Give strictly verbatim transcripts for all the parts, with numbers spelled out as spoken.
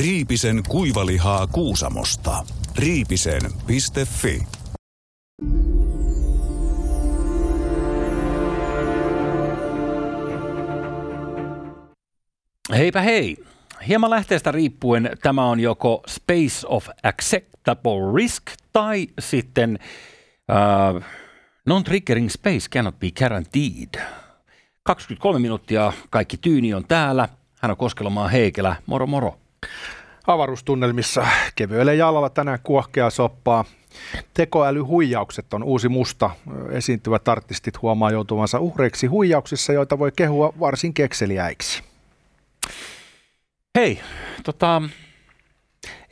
Riipisen kuivalihaa Kuusamosta. Riipisen piste fi. Heipä hei. Hieman lähteestä riippuen tämä on joko Space of Acceptable Risk tai sitten uh, Non-triggering space cannot be guaranteed. kaksikymmentäkolme minuuttia, kaikki tyyni on täällä. Hän on Koskelo Heikelä. Moro moro. Avaruustunnelmissa kevyellä jalalla tänään kuohkea soppaa. Tekoälyhuijaukset on uusi musta. Esiintyvät artistit huomaa joutuvansa uhreiksi huijauksissa, joita voi kehua varsin kekseliäiksi. Hei, tota,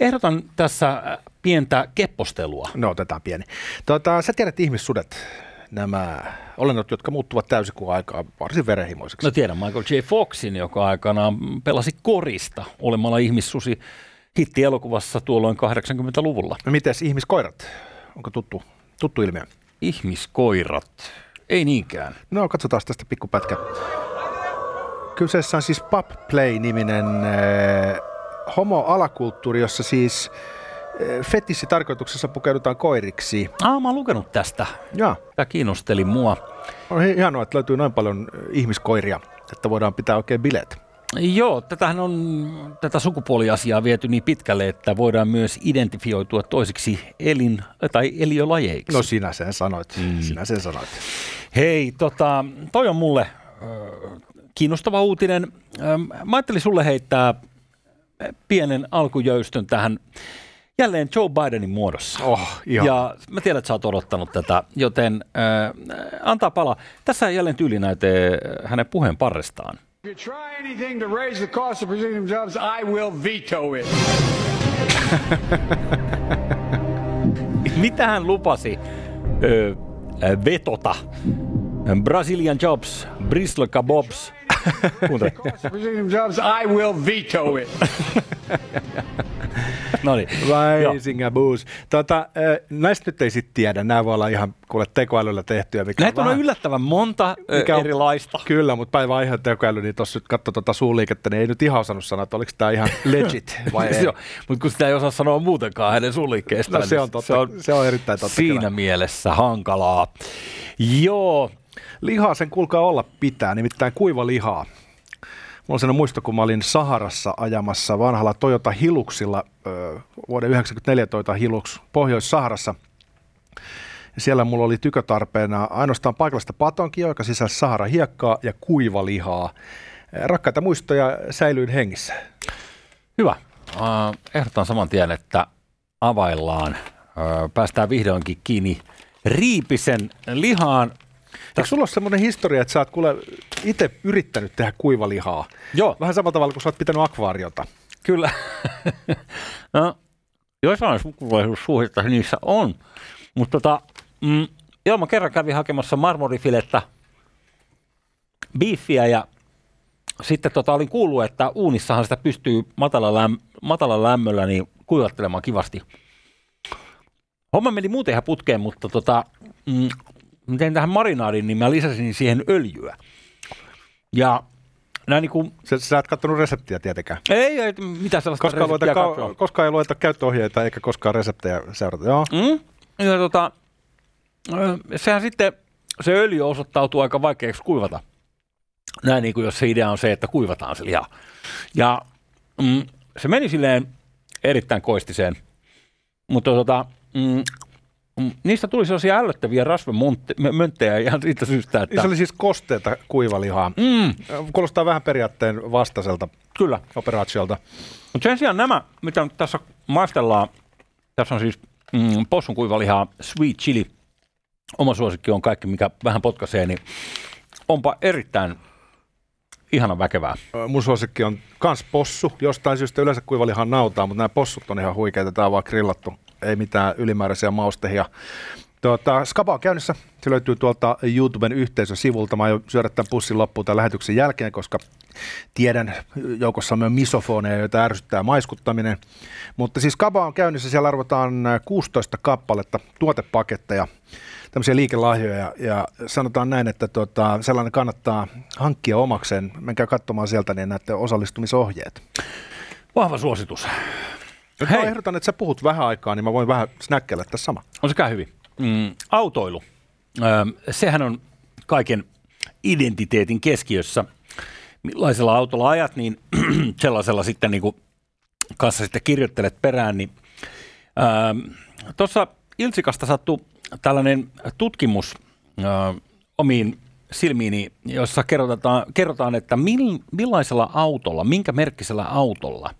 ehdotan tässä pientä keppostelua. No otetaan pieni. Tota, sä tiedät ihmissudet, nämä olennot, jotka muuttuvat täysikuun aikaa varsin verenhimoisiksi. No tiedän Michael J. Foxin, joka aikanaan pelasi korista olemalla ihmissusi hitti-elokuvassa tuolloin kahdeksankymmentäluvulla. No mites ihmiskoirat? Onko tuttu, tuttu ilmiö? Ihmiskoirat? Ei niinkään. No katsotaan tästä pikkupätkä. Kyseessä on siis pub play-niminen eh, homo-alakulttuuri, jossa siis eh, fetissi-tarkoituksessa pukeudutaan koiriksi. Ah, mä oon lukenut tästä. Jaa. Tämä kiinnosteli mua. On hienoa, että löytyy noin paljon ihmiskoiria, että voidaan pitää oikein bileet. Joo, tätähän on tätä sukupuoliasiaa viety niin pitkälle, että voidaan myös identifioitua toisiksi elin- tai eliölajeiksi. No sinä sen sanoit, mm. sinä sen sanoit. Hei, tota, toi on mulle... Öö, Kiinnostava uutinen. Mä ajattelin sulle heittää pienen alkujöystön tähän jälleen Joe Bidenin muodossa. Oh, ja mä tiedän, että sä oot odottanut tätä, joten äh, antaa pala. Tässä jälleen tyylinäyte hänen puheen parrestaan. Mitä hän lupasi öö, vetota? Brazilian jobs, Bristol kebabs. Kuuntele. Jobs, I will veto it. No niin. Rising a booze. Tota, näistä nyt ei sitten tiedä. Nämä voi olla ihan kuule tekoälyllä tehtyä. Mikä näitä on, on yllättävän monta mikä erilaista. On, kyllä, mutta päivän aiheen tekoäly, niin tuossa nyt katso tuota suuliikettä, niin ei nyt ihan osannut sanoa, että oliko tämä ihan legit vai ei. Mutta kun sitä ei osaa sanoa muutenkaan hänen suuliikkeestään. No, se on totta. Se on, se on erittäin totta. Siinä kyllä. Mielessä hankalaa. Joo. Lihaa sen kuulkaa olla pitää, nimittäin kuiva lihaa. Mulla on sellainen muisto, kun mä olin Saharassa ajamassa vanhalla Toyota Hiluxilla, vuoden yhdeksänkymmentäneljä Toyota Hilux, Pohjois-Saharassa. Siellä mulla oli tykötarpeena ainoastaan paikallista patonkia, joka sisälsi Sahara-hiekkaa ja kuiva lihaa. Rakkaita muistoja säilyin hengissä. Hyvä. Ehdotan saman tien, että availlaan. Päästään vihdoinkin kiinni Riipisen lihaan. Eikö sulla ole semmoinen historia, että sä oot kuule itse yrittänyt tehdä kuivalihaa? Joo. Vähän samalla tavalla kuin sä oot pitänyt akvaariota. Kyllä. No, joissain sukulaisuussuhdetta niissä on. Mutta tota, mm, joo, mä kerran kävin hakemassa marmorifilettä, biiffiä ja sitten tota, olin kuullut, että uunissahan sitä pystyy matalalla, matalalla lämmöllä niin kuivattelemaan kivasti. Homma meni muuten ihan putkeen, mutta tota... Mm, mä tein tähän marinaadin, niin mä lisäsin siihen öljyä. Ja näin niin kuin... Sä, sä et katsonut reseptiä tietenkään. Ei, ei mitä sellaista koskaan reseptiä katsoa. Koskaan ei lueta käyttöohjeita eikä koskaan reseptejä seurata. Joo. Mm? Ja tota, sehän sitten, se öljy osoittautuu aika vaikeaksi kuivata. Näin niin kuin jos se idea on se, että kuivataan se liha. Ja mm, se meni silleen erittäin koistiseen. Mutta tota... Mm, niistä tuli sellaisia ällöttäviä rasvamönttejä ihan siitä syystä, että... Se oli siis kosteita kuivalihaa. Mm. Kuulostaa vähän periaatteen vastaiselta kyllä operaatiolta. Mutta sen sijaan nämä, mitä nyt tässä maistellaan, tässä on siis mm, possun kuivalihaa, sweet chili. Oma suosikki on kaikki, mikä vähän potkaisee, niin onpa erittäin ihana väkevää. Mun suosikki on kans possu. Jostain syystä yleensä kuivalihaan nautaa, mutta nämä possut on ihan huikeita. Tää on vaan grillattu. Ei mitään ylimääräisiä maustehia. Tuota, skaba on käynnissä. Se löytyy tuolta YouTuben yhteisösivulta. Mä aion syödä tämän pussin loppuun tämän lähetyksen jälkeen, koska tiedän joukossamme on misofoneja, joita ärsyttää maiskuttaminen. Mutta siis skaba on käynnissä. Siellä arvotaan kuusitoista kappaletta tuotepaketteja, tämmöisiä liikelahjoja. Ja sanotaan näin, että tuota, sellainen kannattaa hankkia omakseen. Menkää katsomaan sieltä, niin näette osallistumisohjeet. Vahva suositus. Nyt mä ehdotan, että sä puhut vähän aikaa, niin mä voin vähän snäkkäillä tässä sama. On sekään hyvin. Mm, autoilu. Öö, sehän on kaiken identiteetin keskiössä. Millaisella autolla ajat, niin sellaisella sitten niin kuin kanssa sitten kirjoittelet perään. Niin, öö, tuossa Iltsikasta sattui tällainen tutkimus öö, omiin silmiini, jossa kerrotaan, kerrotaan että mil, millaisella autolla, minkä merkkisellä autolla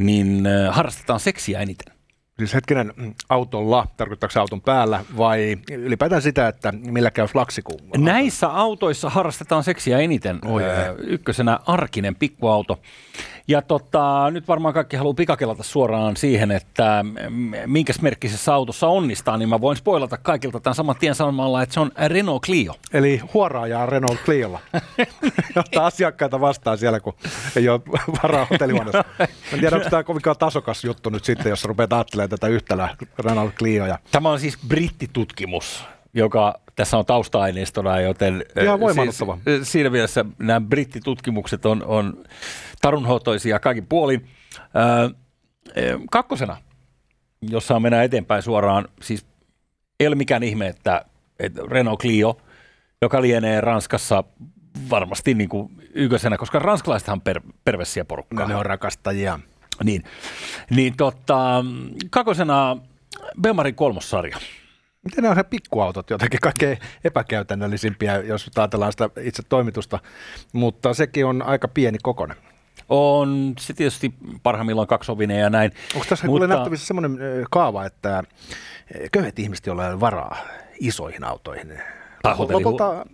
niin harrastetaan seksiä eniten. Siis hetkinen, autolla, tarkoittaako se auton päällä vai ylipäätään sitä, että millä käy flaksikuulla? Näissä autoissa harrastetaan seksiä eniten. Oh, ykkösenä arkinen pikkuauto. Ja tota, nyt varmaan kaikki haluaa pikakelata suoraan siihen, että minkäs merkkisessä autossa onnistaa, niin mä voin spoilata kaikilta tämän saman tien sanomalla, että se on Renault Clio. Eli huoraajaa Renault Cliolla, jotta asiakkaita vastaan siellä, kun ei ole varaa hotellihuoneessa. Mä en tiedä, onko tämä kovinkaan tasokas juttu nyt sitten, jos rupeat ajattelemaan tätä yhtälää Renault Clioja. Tämä on siis brittitutkimus, joka tässä on tausta-aineistona, joten siis, siinä mielessä nämä brittitutkimukset on, on tarunhoitoisia kaikin puolin. Öö, kakkosena, jossa mennään eteenpäin suoraan, siis ei ole mikään ihme, että, että Renault Clio, joka lienee Ranskassa varmasti niin kuin ykkösenä, koska ranskalaisethan on per, perversiä porukkaa. Ne on rakastajia. Niin, niin tota, kakkosena Bemarin kolmossarja. Miten nämä on ne pikkuautot jotenkin kaikkein epäkäytännöllisimpiä, jos ajatellaan sitä itse toimitusta, mutta sekin on aika pieni kokoinen. On, se tietysti parhaimmillaan kaksovinen ja näin. Onko tässä mutta... nähtävissä semmoinen kaava, että köyhät ihmiset, joilla on varaa isoihin autoihin, lopulta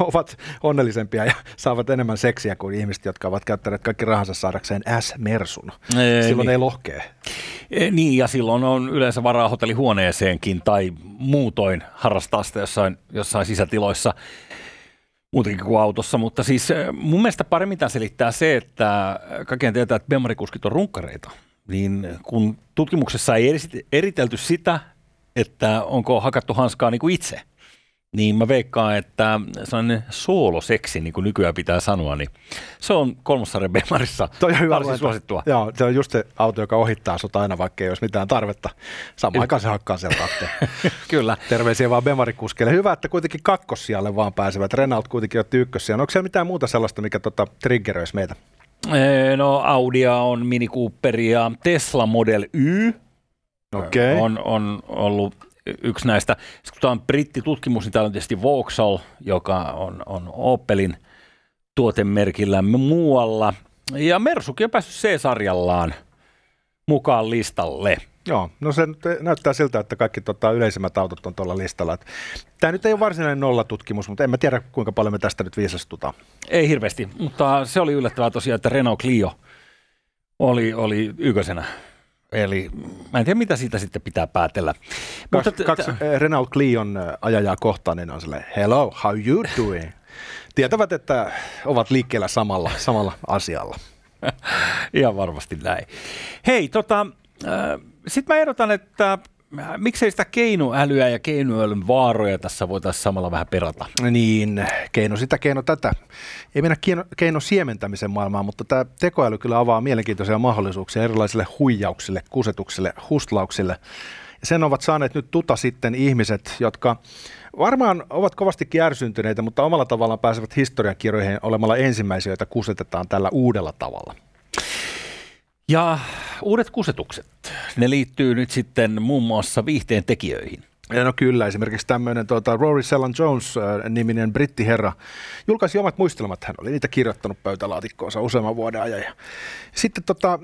ovat onnellisempia ja saavat enemmän seksiä kuin ihmiset, jotka ovat käyttäneet kaikki rahansa saadakseen S-mersun. Ee, silloin niin. Ei lohkee. Ee, niin, ja silloin on yleensä varaa hotellihuoneeseenkin tai muutoin harrastaa sitä jossain, jossain sisätiloissa, muutenkin kuin autossa. Mutta siis mun mielestä paremmin tämä selittää se, että kaikkien tietää, että B M W-kuskit on runkkareita. Niin kun tutkimuksessa ei eritelty sitä, että onko hakattu hanskaa niin kuin itse. Niin mä veikkaan, että sellainen sooloseksi, niin kuin nykyään pitää sanoa, niin se on kolmossarjan Bemarissa varsin suosittua. Joo, se on just se auto, joka ohittaa sut aina, vaikka ei olisi mitään tarvetta. Samaan aikaan se hakkaa sieltä katteen. Kyllä. Terveisiä vaan Bemarikuskeille. Hyvä, että kuitenkin kakkossijalle vaan pääsevät. Renault kuitenkin otti ykkössijan. Onko siellä mitään muuta sellaista, mikä tota, triggeröisi meitä? No Audia on, Mini Cooperia, Tesla Model Y okay. on, on ollut... Yksi näistä, kun tämä on brittitutkimus, niin täällä on tietysti Vauxhall, joka on, on Opelin tuotemerkillä muualla. Ja Mersukin on päässyt C-sarjallaan mukaan listalle. Joo, no se näyttää siltä, että kaikki tota, yleisimmät autot on tuolla listalla. Tämä nyt ei ole varsinainen nollatutkimus, mutta en mä tiedä, kuinka paljon me tästä nyt viisastutaan. Ei hirveästi, mutta se oli yllättävää tosiaan, että Renault Clio oli, oli ykkösenä. Eli mä en tiedä, mitä siitä sitten pitää päätellä. Kaksi, t- kaksi Renault Clion ajajaa kohtaan, niin on silleen, hello, how you doing? Tietävät, että ovat liikkeellä samalla, samalla asialla. Ihan varmasti näin. Hei, tota, äh, sitten mä ehdotan, että miksei sitä keinoälyä ja keinoälyn vaaroja tässä voitaisiin samalla vähän perata? Niin, keino sitä, keino tätä. Ei mennä keino, keino siementämisen maailmaan, mutta tämä tekoäly kyllä avaa mielenkiintoisia mahdollisuuksia erilaisille huijauksille, kusetuksille, hustlauksille. Sen ovat saaneet nyt tuta sitten ihmiset, jotka varmaan ovat kovastikin ärsyntyneitä, mutta omalla tavallaan pääsevät historiakirjoihin olemalla ensimmäisiä, joita kusetetaan tällä uudella tavalla. Ja uudet kusetukset, ne liittyy nyt sitten muun muassa viihteen tekijöihin. No kyllä, esimerkiksi tämmöinen tuota, Rory Sellan Jones-niminen brittiherra julkaisi omat muistelmat. Hän oli niitä kirjoittanut pöytälaatikkoonsa useamman vuoden ajan. Ja sitten tota,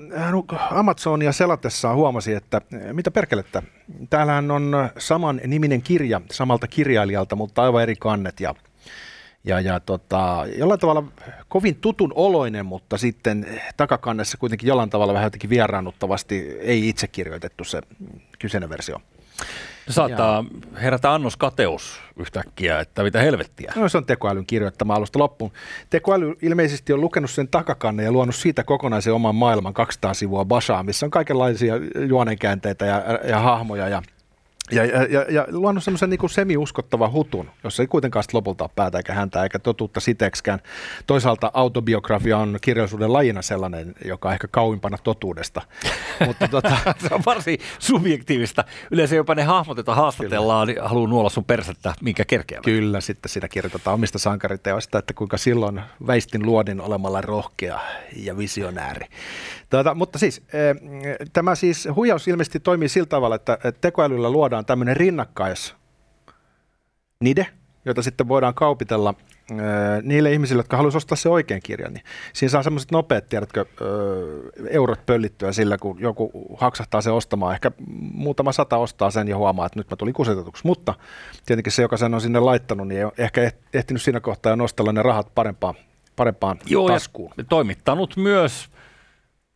Amazonia selatessaan huomasi, että mitä perkelettä. Täällähän on saman niminen kirja samalta kirjailijalta, mutta aivan eri kannet ja... Ja, ja tota, jollain tavalla kovin tutun oloinen, mutta sitten takakannessa kuitenkin jollain tavalla vähän jotenkin vieraannuttavasti ei itse kirjoitettu se kyseinen versio. Saattaa ja. Herätä annoskateus yhtäkkiä, että mitä helvettiä. No se on tekoälyn kirjoittama alusta loppuun. Tekoäly ilmeisesti on lukenut sen takakannen ja luonut siitä kokonaisen oman maailman kaksisataa sivua basaa, missä on kaikenlaisia juonenkäänteitä ja, ja hahmoja ja Ja, ja, ja, ja luonut semmoisen niin kuin semi-uskottavan hutun, jossa ei kuitenkaan lopulta ole päätä eikä häntä eikä totuutta siteksikään. Toisaalta autobiografia on kirjallisuuden lajina sellainen, joka on ehkä kauimpana totuudesta. Mutta tota... se on varsin subjektiivista. Yleensä jopa ne hahmot, joita haastatellaan, niin haluaa nuolla sun persettä, minkä kerkeävät. Kyllä, sitten siinä kirjoitetaan omista sankariteoista, että kuinka silloin väistin luodin olemalla rohkea ja visionääri. Tuota, mutta siis, tämä siis huijaus ilmeisesti toimii sillä tavalla, että tekoälyllä luodaan tämmöinen rinnakkaisnide, jota sitten voidaan kaupitella öö, niille ihmisille, jotka haluaisivat ostaa se oikean kirjan. Niin siinä saa semmoiset nopeat, tiedätkö, öö, eurot pöllittyä sillä, kun joku haksahtaa se ostamaan. Ehkä muutama sata ostaa sen ja huomaa, että nyt mä tulin kusetetuksi. Mutta tietenkin se, joka sen on sinne laittanut, niin ei ole ehkä ehtinyt siinä kohtaa nostella ne rahat parempaan, parempaan Joo, taskuun. Ja toimittanut myös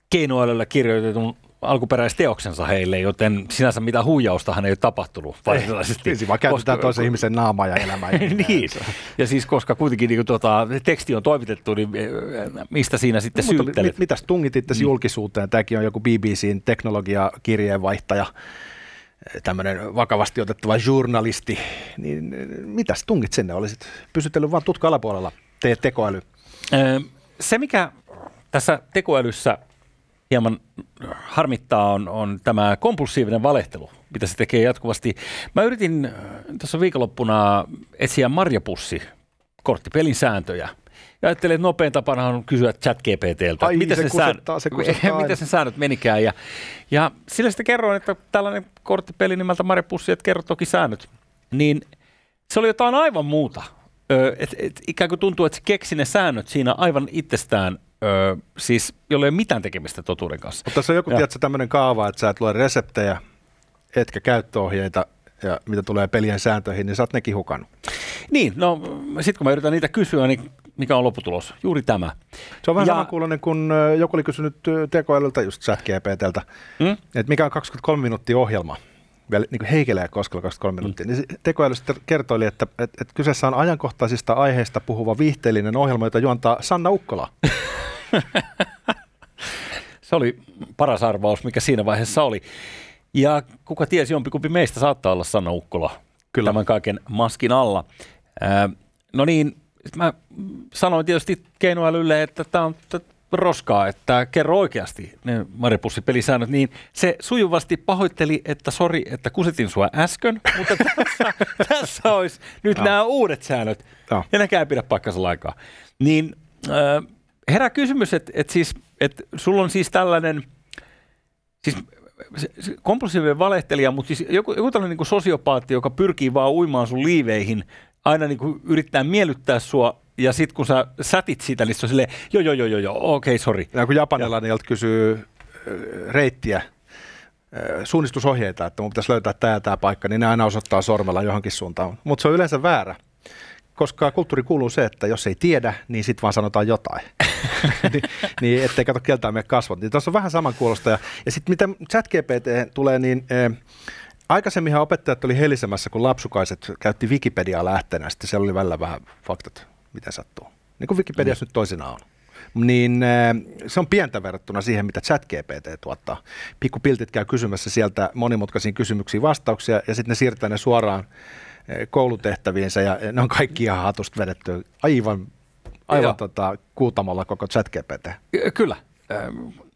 keinoälyllä kirjoitetun alkuperäisteoksensa heille, joten sinänsä mitään huijaustahan ei ole tapahtunut varsinaisesti. Ei, vaan käytetään koska... toisen ihmisen naamaa ja elämää. Niin, ja siis koska kuitenkin niin tuota, teksti on toimitettu, niin mistä siinä sitten no, syyttelet? Mit, mitäs tungititte niin. julkisuuteen? Tämäkin on joku B B C:n teknologiakirjeenvaihtaja, tämmöinen vakavasti otettava journalisti. Niin, mitäs tungit sinne olisit? Pysytellyt vaan tutka alapuolella, teet tekoäly. Se, mikä tässä tekoälyssä hieman harmittaa on, on tämä kompulsiivinen valehtelu, mitä se tekee jatkuvasti. Mä yritin tuossa viikonloppuna etsiä Marja Pussi -korttipelin sääntöjä. Ja ajattelin, että nopein tapana on kysyä ChatGPTltä, mitä sen, kusettaa, se kusettaa, mitä sen säännöt menikään. Ja, ja sillä sitten kerroin, että tällainen korttipeli nimeltä Marja Pussi, että kerro toki säännöt. Niin se oli jotain aivan muuta. Ö, et, et, ikään kuin tuntuu, että se keksi ne säännöt siinä aivan itsestään. Öö, siis jolla ei ole mitään tekemistä totuuden kanssa. Mutta tässä on joku, tiedätkö, tämmöinen kaava, että sä et lue reseptejä, etkä käyttöohjeita ja mitä tulee pelien sääntöihin, niin sä oot nekin hukannut. Niin, no sit kun mä yritän niitä kysyä, niin mikä on lopputulos? Juuri tämä. Se on vähän ja... samankuuloinen, kun joku oli kysynyt tekoälyltä, just ChatGPTltä, mm? että mikä on kaksikymmentäkolme minuuttia ohjelma, vielä niin kuin Heikelä ja Koskelo kaksikymmentäkolme minuuttia, mm. niin tekoäly sitten kertoili, että, että, että kyseessä on ajankohtaisista aiheista puhuva viihteellinen ohjelma, jota juontaa Sanna Ukkola. Se oli paras arvaus, mikä siinä vaiheessa oli. Ja kuka tiesi, jompikumpi meistä saattaa olla Sanna Ukkola. Kyllä. Tämän kaiken maskin alla. Ää, no niin, mä sanoin tietysti keinoälylle, että tämä on roskaa, että kerro oikeasti ne Marja Pussi -pelisäännöt, niin se sujuvasti pahoitteli, että sori, että kusetin sua äsken, mutta tässä, tässä olisi nyt no. nämä uudet säännöt, no. ja nekään ei pidä paikkansa laikaa. Niin... Ää, herää kysymys, että et siis, et sulla on siis tällainen siis kompulsiivinen valehtelija, mutta siis joku, joku tällainen niin kuin sosiopaatti, joka pyrkii vaan uimaan sun liiveihin, aina niin kuin yrittää miellyttää sua, ja sitten kun sä sätit siitä, niin se on silleen, joo, joo, joo, joo, okei, okay, sori. Ja kun japanilainen, jolta kysyy reittiä, suunnistusohjeita, että mun pitäisi löytää tämä ja tämä paikka, niin ne aina osoittaa sormella johonkin suuntaan, mutta se on yleensä väärä. Koska kulttuuri kuuluu se, että jos ei tiedä, niin sitten vaan sanotaan jotain. Ni, niin ettei kato keltään meidän kasvot. Niin tuossa on vähän samankuulosta. Ja, ja sitten mitä ChatGPT tulee, niin eh, aikaisemminhan opettajat oli helisemässä, kun lapsukaiset käytti Wikipediaa lähteenä. Sitten siellä oli välillä vähän faktat, mitä sattuu. Niin kuin Wikipediassa mm. nyt toisinaan on. Niin se on pientä verrattuna siihen, mitä ChatGPT tuottaa. Pikkupiltit käy kysymässä sieltä monimutkaisiin kysymyksiin vastauksia, ja sitten ne siirtää ne suoraan koulutehtäviinsä, ja ne on kaikki ihan hatusta vedetty aivan, aivan tota, kuutamalla koko ChatGPT. Kyllä.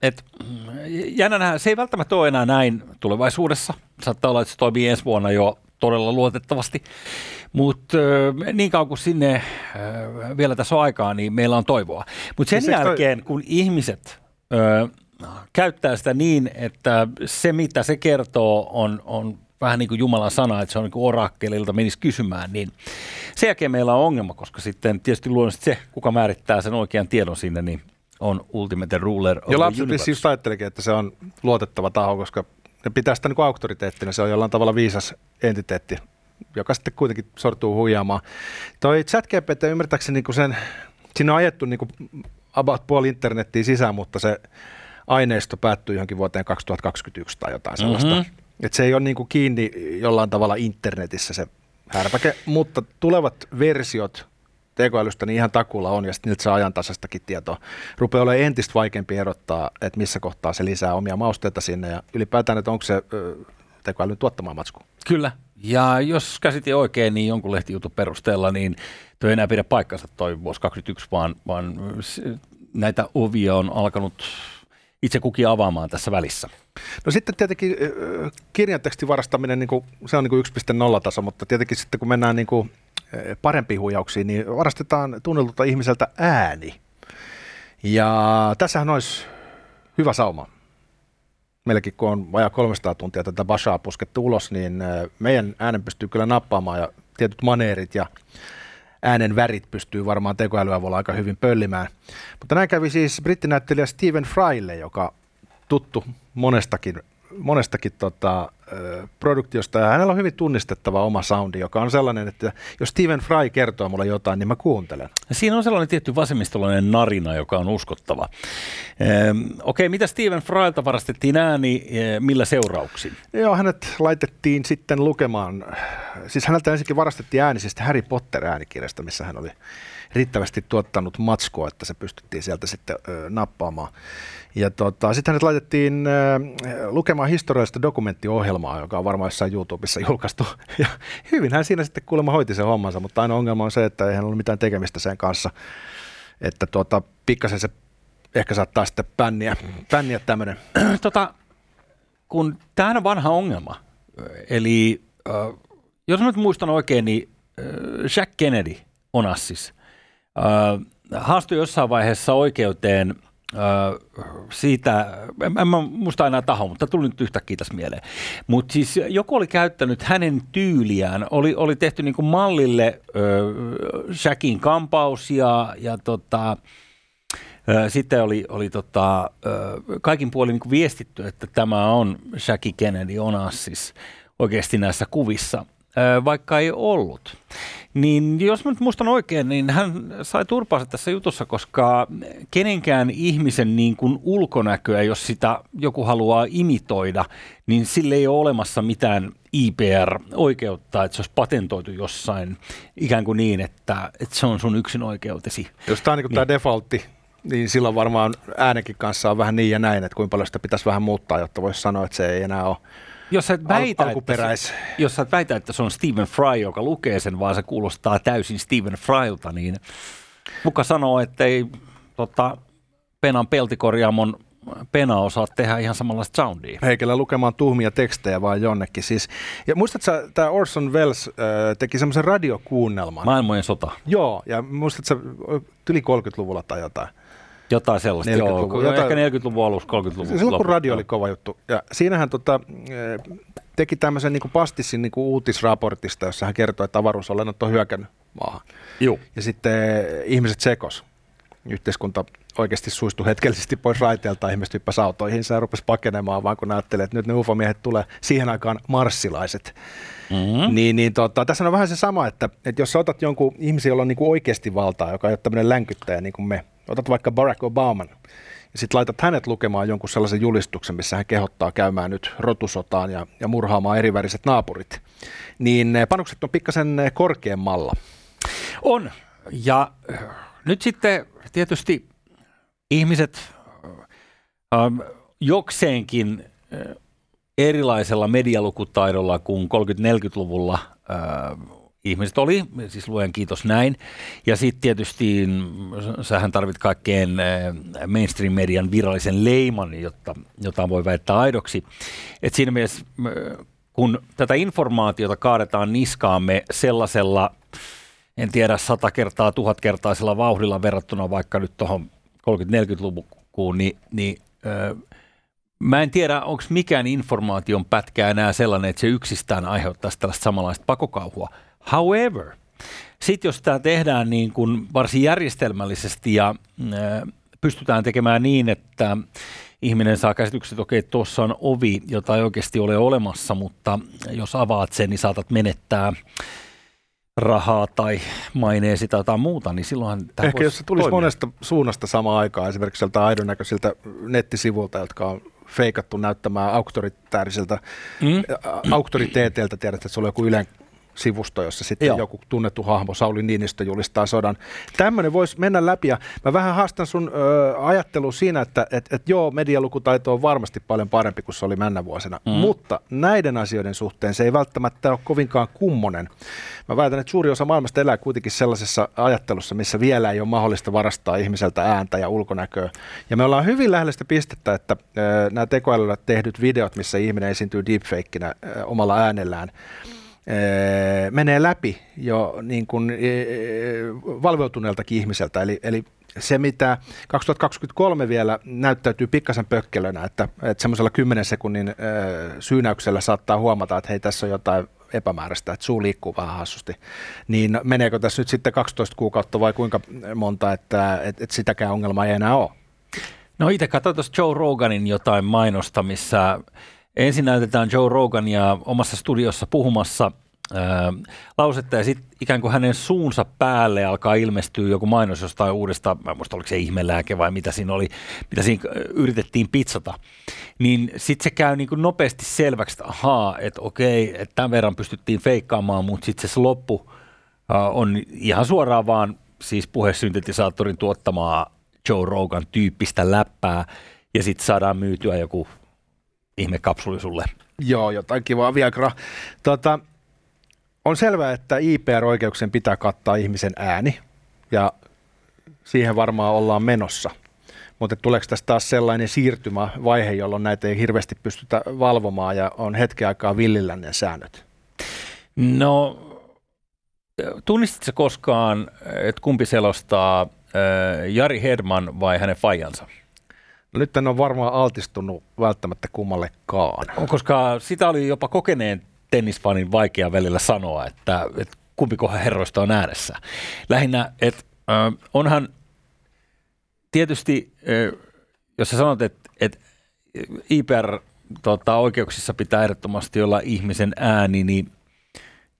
Et, jännänhän, se ei välttämättä ole enää näin tulevaisuudessa. Saattaa olla, että se toimii ensi vuonna jo todella luotettavasti. Mutta niin kauan kuin sinne vielä tässä on aikaa, niin meillä on toivoa. Mutta sen jälkeen, kun ihmiset ö, käyttää sitä niin, että se mitä se kertoo on, on vähän niin kuin Jumalan sana, että se on niin kuin orakkelilta menisi kysymään, niin sen jälkeen meillä on ongelma, koska sitten tietysti luonnollisesti se, kuka määrittää sen oikean tiedon sinne, niin on ultimate ruler of the universe. Ja lapset siis ajattelikin, että se on luotettava taho, koska ne pitää sitä niin kuin auktoriteettina, se on jollain tavalla viisas entiteetti, joka sitten kuitenkin sortuu huijaamaan. Toi ChatGPT ymmärtääkseni niin kuin sen, siinä on ajettu niin kuin about puoli internettiin sisään, mutta se aineisto päättyy johonkin vuoteen kaksituhattakaksikymmentäyksi tai jotain sellaista. Mm-hmm. Että se ei ole niin kuin kiinni jollain tavalla internetissä se härpäke, mutta tulevat versiot tekoälystä niin ihan takuulla on, ja sitten niiltä saa ajantasaistakin tietoa. Rupeaa olemaan entistä vaikeampi erottaa, että missä kohtaa se lisää omia mausteita sinne, ja ylipäätään, että onko se tekoälyn tuottamaan matskua. Kyllä. Ja jos käsitin oikein, niin jonkun lehtijutun perusteella, niin toi ei enää pidä paikkansa toi vuosi kaksikymmentäyksi, vaan, vaan näitä ovia on alkanut itse kukin avaamaan tässä välissä. No sitten tietenkin kirjantekstin varastaminen, niin kuin, se on niin kuin yksi piste nolla taso, mutta tietenkin sitten kun mennään niin kuin parempiin huijauksiin, niin varastetaan tunnelulta ihmiseltä ääni. Ja tässähän olisi hyvä sauma. Meilläkin kun on vajaa kolmesataa tuntia tätä bashaa puskettu ulos, niin meidän äänen pystyy kyllä nappaamaan ja tietyt maneerit ja äänen värit pystyy varmaan tekoälyä voi aika hyvin pöllimään. Mutta näin kävi siis brittinäyttelijä Stephen Frylle, joka tuttu monestakin, monestakin tota, produktiosta. Ja hänellä on hyvin tunnistettava oma soundi, joka on sellainen, että jos Stephen Fry kertoo mulle jotain, niin mä kuuntelen. Siinä on sellainen tietty vasemmistolainen narina, joka on uskottava. Ehm, Okei, mitä Stephen Frylta varastettiin ääni, millä seurauksin? Joo, hänet laitettiin sitten lukemaan. Siis häneltä ensinnäkin varastettiin ääni siis Harry Potter -äänikirjasta, missä hän oli riittävästi tuottanut matskua, että se pystyttiin sieltä sitten ö, nappaamaan. Ja tota, sitten hänet laitettiin ö, lukemaan historiallista dokumenttiohjelmaa, joka on varmaan jossain YouTubessa julkaistu. Ja hyvin hän siinä sitten kuulemma hoiti sen hommansa, mutta aina ongelma on se, että ei hän ollut mitään tekemistä sen kanssa. Että tota, pikkasen se ehkä saattaa sitten pänniä, pänniä tämmöinen. Tota, kun tämähän on vanha ongelma. Eli äh, jos nyt muistan oikein, niin äh, Jackie Kennedy Onassis haastui jossain vaiheessa oikeuteen siitä, en muista enää taho, mutta tuli nyt yhtäkkiä tässä mieleen. Mutta siis joku oli käyttänyt hänen tyyliään, oli, oli tehty niinku mallille Jackin kampaus ja, ja tota, sitten oli, oli tota, kaikin puolin niinku viestitty, että tämä on Jackie Kennedy Onassis oikeasti näissä kuvissa, vaikka ei ollut. Niin jos mä nyt muistan oikein, niin hän sai turpaansa tässä jutussa, koska kenenkään ihmisen niin kuin ulkonäköä, jos sitä joku haluaa imitoida, niin sille ei ole olemassa mitään I P R-oikeutta, että se olisi patentoitu jossain ikään kuin niin, että, että se on sun yksin oikeutesi. Jos tämä on niin kuin niin. Tämä defaultti, niin silloin varmaan äänenkin kanssa on vähän niin ja näin, että kuinka paljon sitä pitäisi vähän muuttaa, jotta voisi sanoa, että se ei enää ole. Jos sä et väitä, Al- et väitä, että se on Stephen Fry, joka lukee sen, vaan se kuulostaa täysin Stephen Frylta, niin muka sanoo, että ei tota, Penan peltikorjaamon Pena osaa tehdä ihan samanlaista soundia. Heikelä lukemaan tuhmia tekstejä vaan jonnekin. Siis. Ja muistatko sä, tämä Orson Welles äh, teki semmoisen radiokuunnelman? Maailmojen sota. Joo, ja muistatko sä, yli kolmekymmentäluvulla tai jotain? Jotain sellaista, joo, ehkä neljäkymmentäluvun alussa, kolmekymmentäluvun silloin kun radio oli kova juttu. Ja siinähän tota, teki tämmöisen niin kuin pastissin niin kuin uutisraportista, jossa hän kertoi, että avaruusolennot on hyökännyt maahan. Juu. Ja sitten ihmiset sekos. Yhteiskunta oikeasti suistui hetkellisesti pois raiteelta, ihmiset hyppäsi autoihinsa ja rupesi pakenemaan, vaan kun ajattelee, että nyt ne ufomiehet tulee siihen aikaan marssilaiset. Mm-hmm. Niin, niin tota, tässä on vähän se sama, että, että jos otat jonkun ihmisen, jolla on niin kuin oikeasti valtaa, joka ei ole tämmöinen länkyttäjä niin kuin me, otat vaikka Barack Obaman ja sitten laitat hänet lukemaan jonkun sellaisen julistuksen, missä hän kehottaa käymään nyt rotusotaan ja, ja murhaamaan eriväriset naapurit, niin panokset on pikkasen korkeammalla. On. Ja nyt sitten tietysti ihmiset ähm, jokseenkin äh, erilaisella medialukutaidolla kuin kolmekymmentä-neljäkymmentäluvulla äh, ihmiset oli, siis luen kiitos näin. Ja sitten tietysti sähän tarvit kaikkeen mainstream-median virallisen leiman, jotta, jota voi väittää aidoksi. Et siinä mielessä, kun tätä informaatiota kaadetaan niskaamme sellaisella, en tiedä, sata kertaa, tuhat kertaisella vauhdilla verrattuna vaikka nyt tuohon kolmekymmentä-neljäkymmentälukuun, niin, niin mä en tiedä, onko mikään informaation pätkä enää sellainen, että se yksistään aiheuttaisi tällaista samanlaista pakokauhua. However, sitten jos tämä tehdään niin kuin varsin järjestelmällisesti ja ää, pystytään tekemään niin, että ihminen saa käsitykset, että okei, tuossa on ovi, jota ei oikeasti ole olemassa, mutta jos avaat sen, niin saatat menettää rahaa tai maineesi tai jotain muuta, niin silloinhan tämä ehkä jos se tulisi toimia monesta suunnasta samaan aikaan, esimerkiksi sieltä aidon näköisiltä nettisivuilta, jotka on feikattu näyttämään auktoritäärisiltä, mm. auktoriteeteiltä, tiedät, että se oli joku ylen sivusto, jossa sitten Joo. joku tunnettu hahmo, Sauli Niinistö, julistaa sodan. Tämmöinen voisi mennä läpi, ja mä vähän haastan sun ö, ajattelua siinä, että et, et joo, medialukutaito on varmasti paljon parempi kuin se oli männä vuosina, mm. mutta näiden asioiden suhteen se ei välttämättä ole kovinkaan kummonen. Mä väitän, että suuri osa maailmasta elää kuitenkin sellaisessa ajattelussa, missä vielä ei ole mahdollista varastaa ihmiseltä ääntä ja ulkonäköä. Ja me ollaan hyvin lähellä sitä pistettä, että ö, nämä tekoälyllä tehdyt videot, missä ihminen esiintyy deepfakenä ö, omalla äänellään, menee läpi jo niin kuin valveutuneeltakin ihmiseltä. Eli, eli se, mitä kaksituhattakaksikymmentäkolme vielä näyttäytyy pikkasen pökkelönä, että, että semmoisella kymmenen sekunnin syynäyksellä saattaa huomata, että hei, tässä on jotain epämääräistä, että suu liikkuu vähän hassusti. Niin meneekö tässä nyt sitten kaksitoista kuukautta vai kuinka monta, että, että, että sitäkään ongelmaa ei enää ole? No itse katsoin tuossa Joe Roganin jotain mainosta, missä ensin näytetään Joe Rogania omassa studiossa puhumassa ää, lausetta, ja sitten ikään kuin hänen suunsa päälle alkaa ilmestyä joku mainos jostain uudesta, mä en muista oliko se ihmelääke vai mitä siinä oli, mitä siinä yritettiin pitsata. Niin sitten se käy niin kuin nopeasti selväksi, että ahaa, että okei, että tämän verran pystyttiin feikkaamaan, mutta sitten se loppu ää, on ihan suoraan vaan siis puhesyntetisaattorin tuottamaa Joe Rogan tyyppistä läppää, ja sitten saadaan myytyä joku ihmekapsuli sulle. Joo, jotain kivaa Viagra. Tota, on selvää, että I P R-oikeuksien pitää kattaa ihmisen ääni, ja siihen varmaan ollaan menossa. Mutta tuleeko tässä taas sellainen siirtymävaihe, jolloin näitä ei hirveästi pystytä valvomaan, ja on hetken aikaa villillä ne säännöt? No, tunnistitko koskaan, että kumpi selostaa äh, Jari Hedman vai hänen faijansa? Nyt en ole varmaan altistunut välttämättä kummallekaan. Koska sitä oli jopa kokeneen tennisfanin vaikea välillä sanoa, että, että kumpikohan herroista on äänessä. Lähinnä, että äh, onhan tietysti, äh, jos sä sanot, että, että I P R-oikeuksissa tota, pitää ehdottomasti olla ihmisen ääni, niin,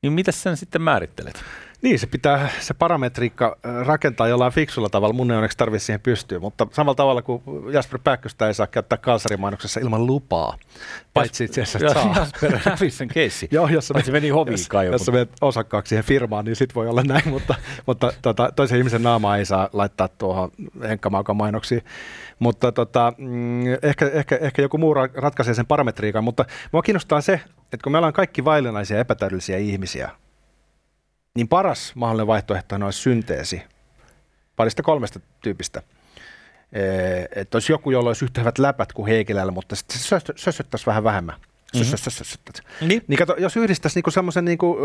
niin mitä sen sitten määrittelet? Niin, se pitää se parametriikka rakentaa jollain fiksulla tavalla. Mun ei onneksi tarvitse siihen pystyä, mutta samalla tavalla kuin Jasper Pääkköstä ei saa käyttää kalsarimainoksessa ilman lupaa, paitsi itse asiassa saa. Jasper hävisi sen keissi, paitsi meni hoviin kai joku. Jos sä menet osakkaaksi siihen firmaan, niin sit voi olla näin, mutta, mutta tota, toisen ihmisen naamaa ei saa laittaa tuohon henkkamaukan mainoksiin. Mutta tota, ehkä, ehkä, ehkä joku muu ratkaisee sen parametriikan, mutta mua kiinnostaa se, että kun me ollaan kaikki vaillinaisia ja epätäydellisiä ihmisiä, niin paras mahdollinen vaihtoehto on synteesi parista kolmesta tyypistä. Että olisi joku, jolla olisi yhtä hyvät läpät kuin Heikelällä, mutta sitten se sössöttäisi vähän vähemmän. Mm-hmm. Niin. Niin kato, jos yhdistäisi niinku semmoisen niinku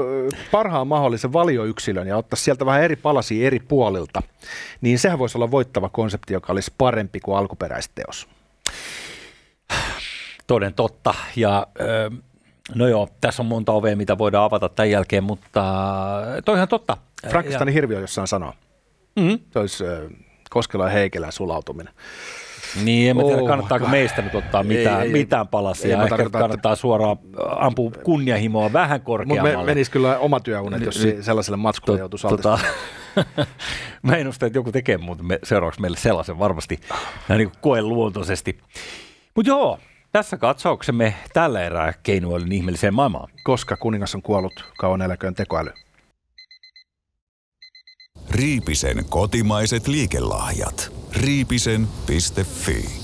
parhaan mahdollisen valioyksilön ja ottaisi sieltä vähän eri palasia eri puolilta, niin sehän voisi olla voittava konsepti, joka olisi parempi kuin alkuperäisteos. Toden totta. Ja Ö- No joo, tässä on monta ovea, mitä voidaan avata tämän jälkeen, mutta toi ihan totta. Frankensteinin hirviö jossain sanoo. Mm-hmm. Se olisi Koskelo ja Heikelän sulautuminen. Niin, en oh tiedä, kannattaako meistä nyt ottaa mitään, ei, ei, mitään palasia. Ehkä tarkoita, kannattaa että suoraan ampua kunnianhimoa vähän korkeammalle. Mutta menisi kyllä oma työunet, jos sellaiselle matskulle joutuisi altistua. Mä ennustan, että joku tekee muuten seuraavaksi meille sellaisen varmasti niin koeluontoisesti. Mutta joo. Tässä katsauksemme tällä erää keinoälyn ihmeelliseen maailmaan. Koska kuningas on kuollut, kauan eläköön tekoäly. Riipisen kotimaiset liikelahjat. Riipisen piste fi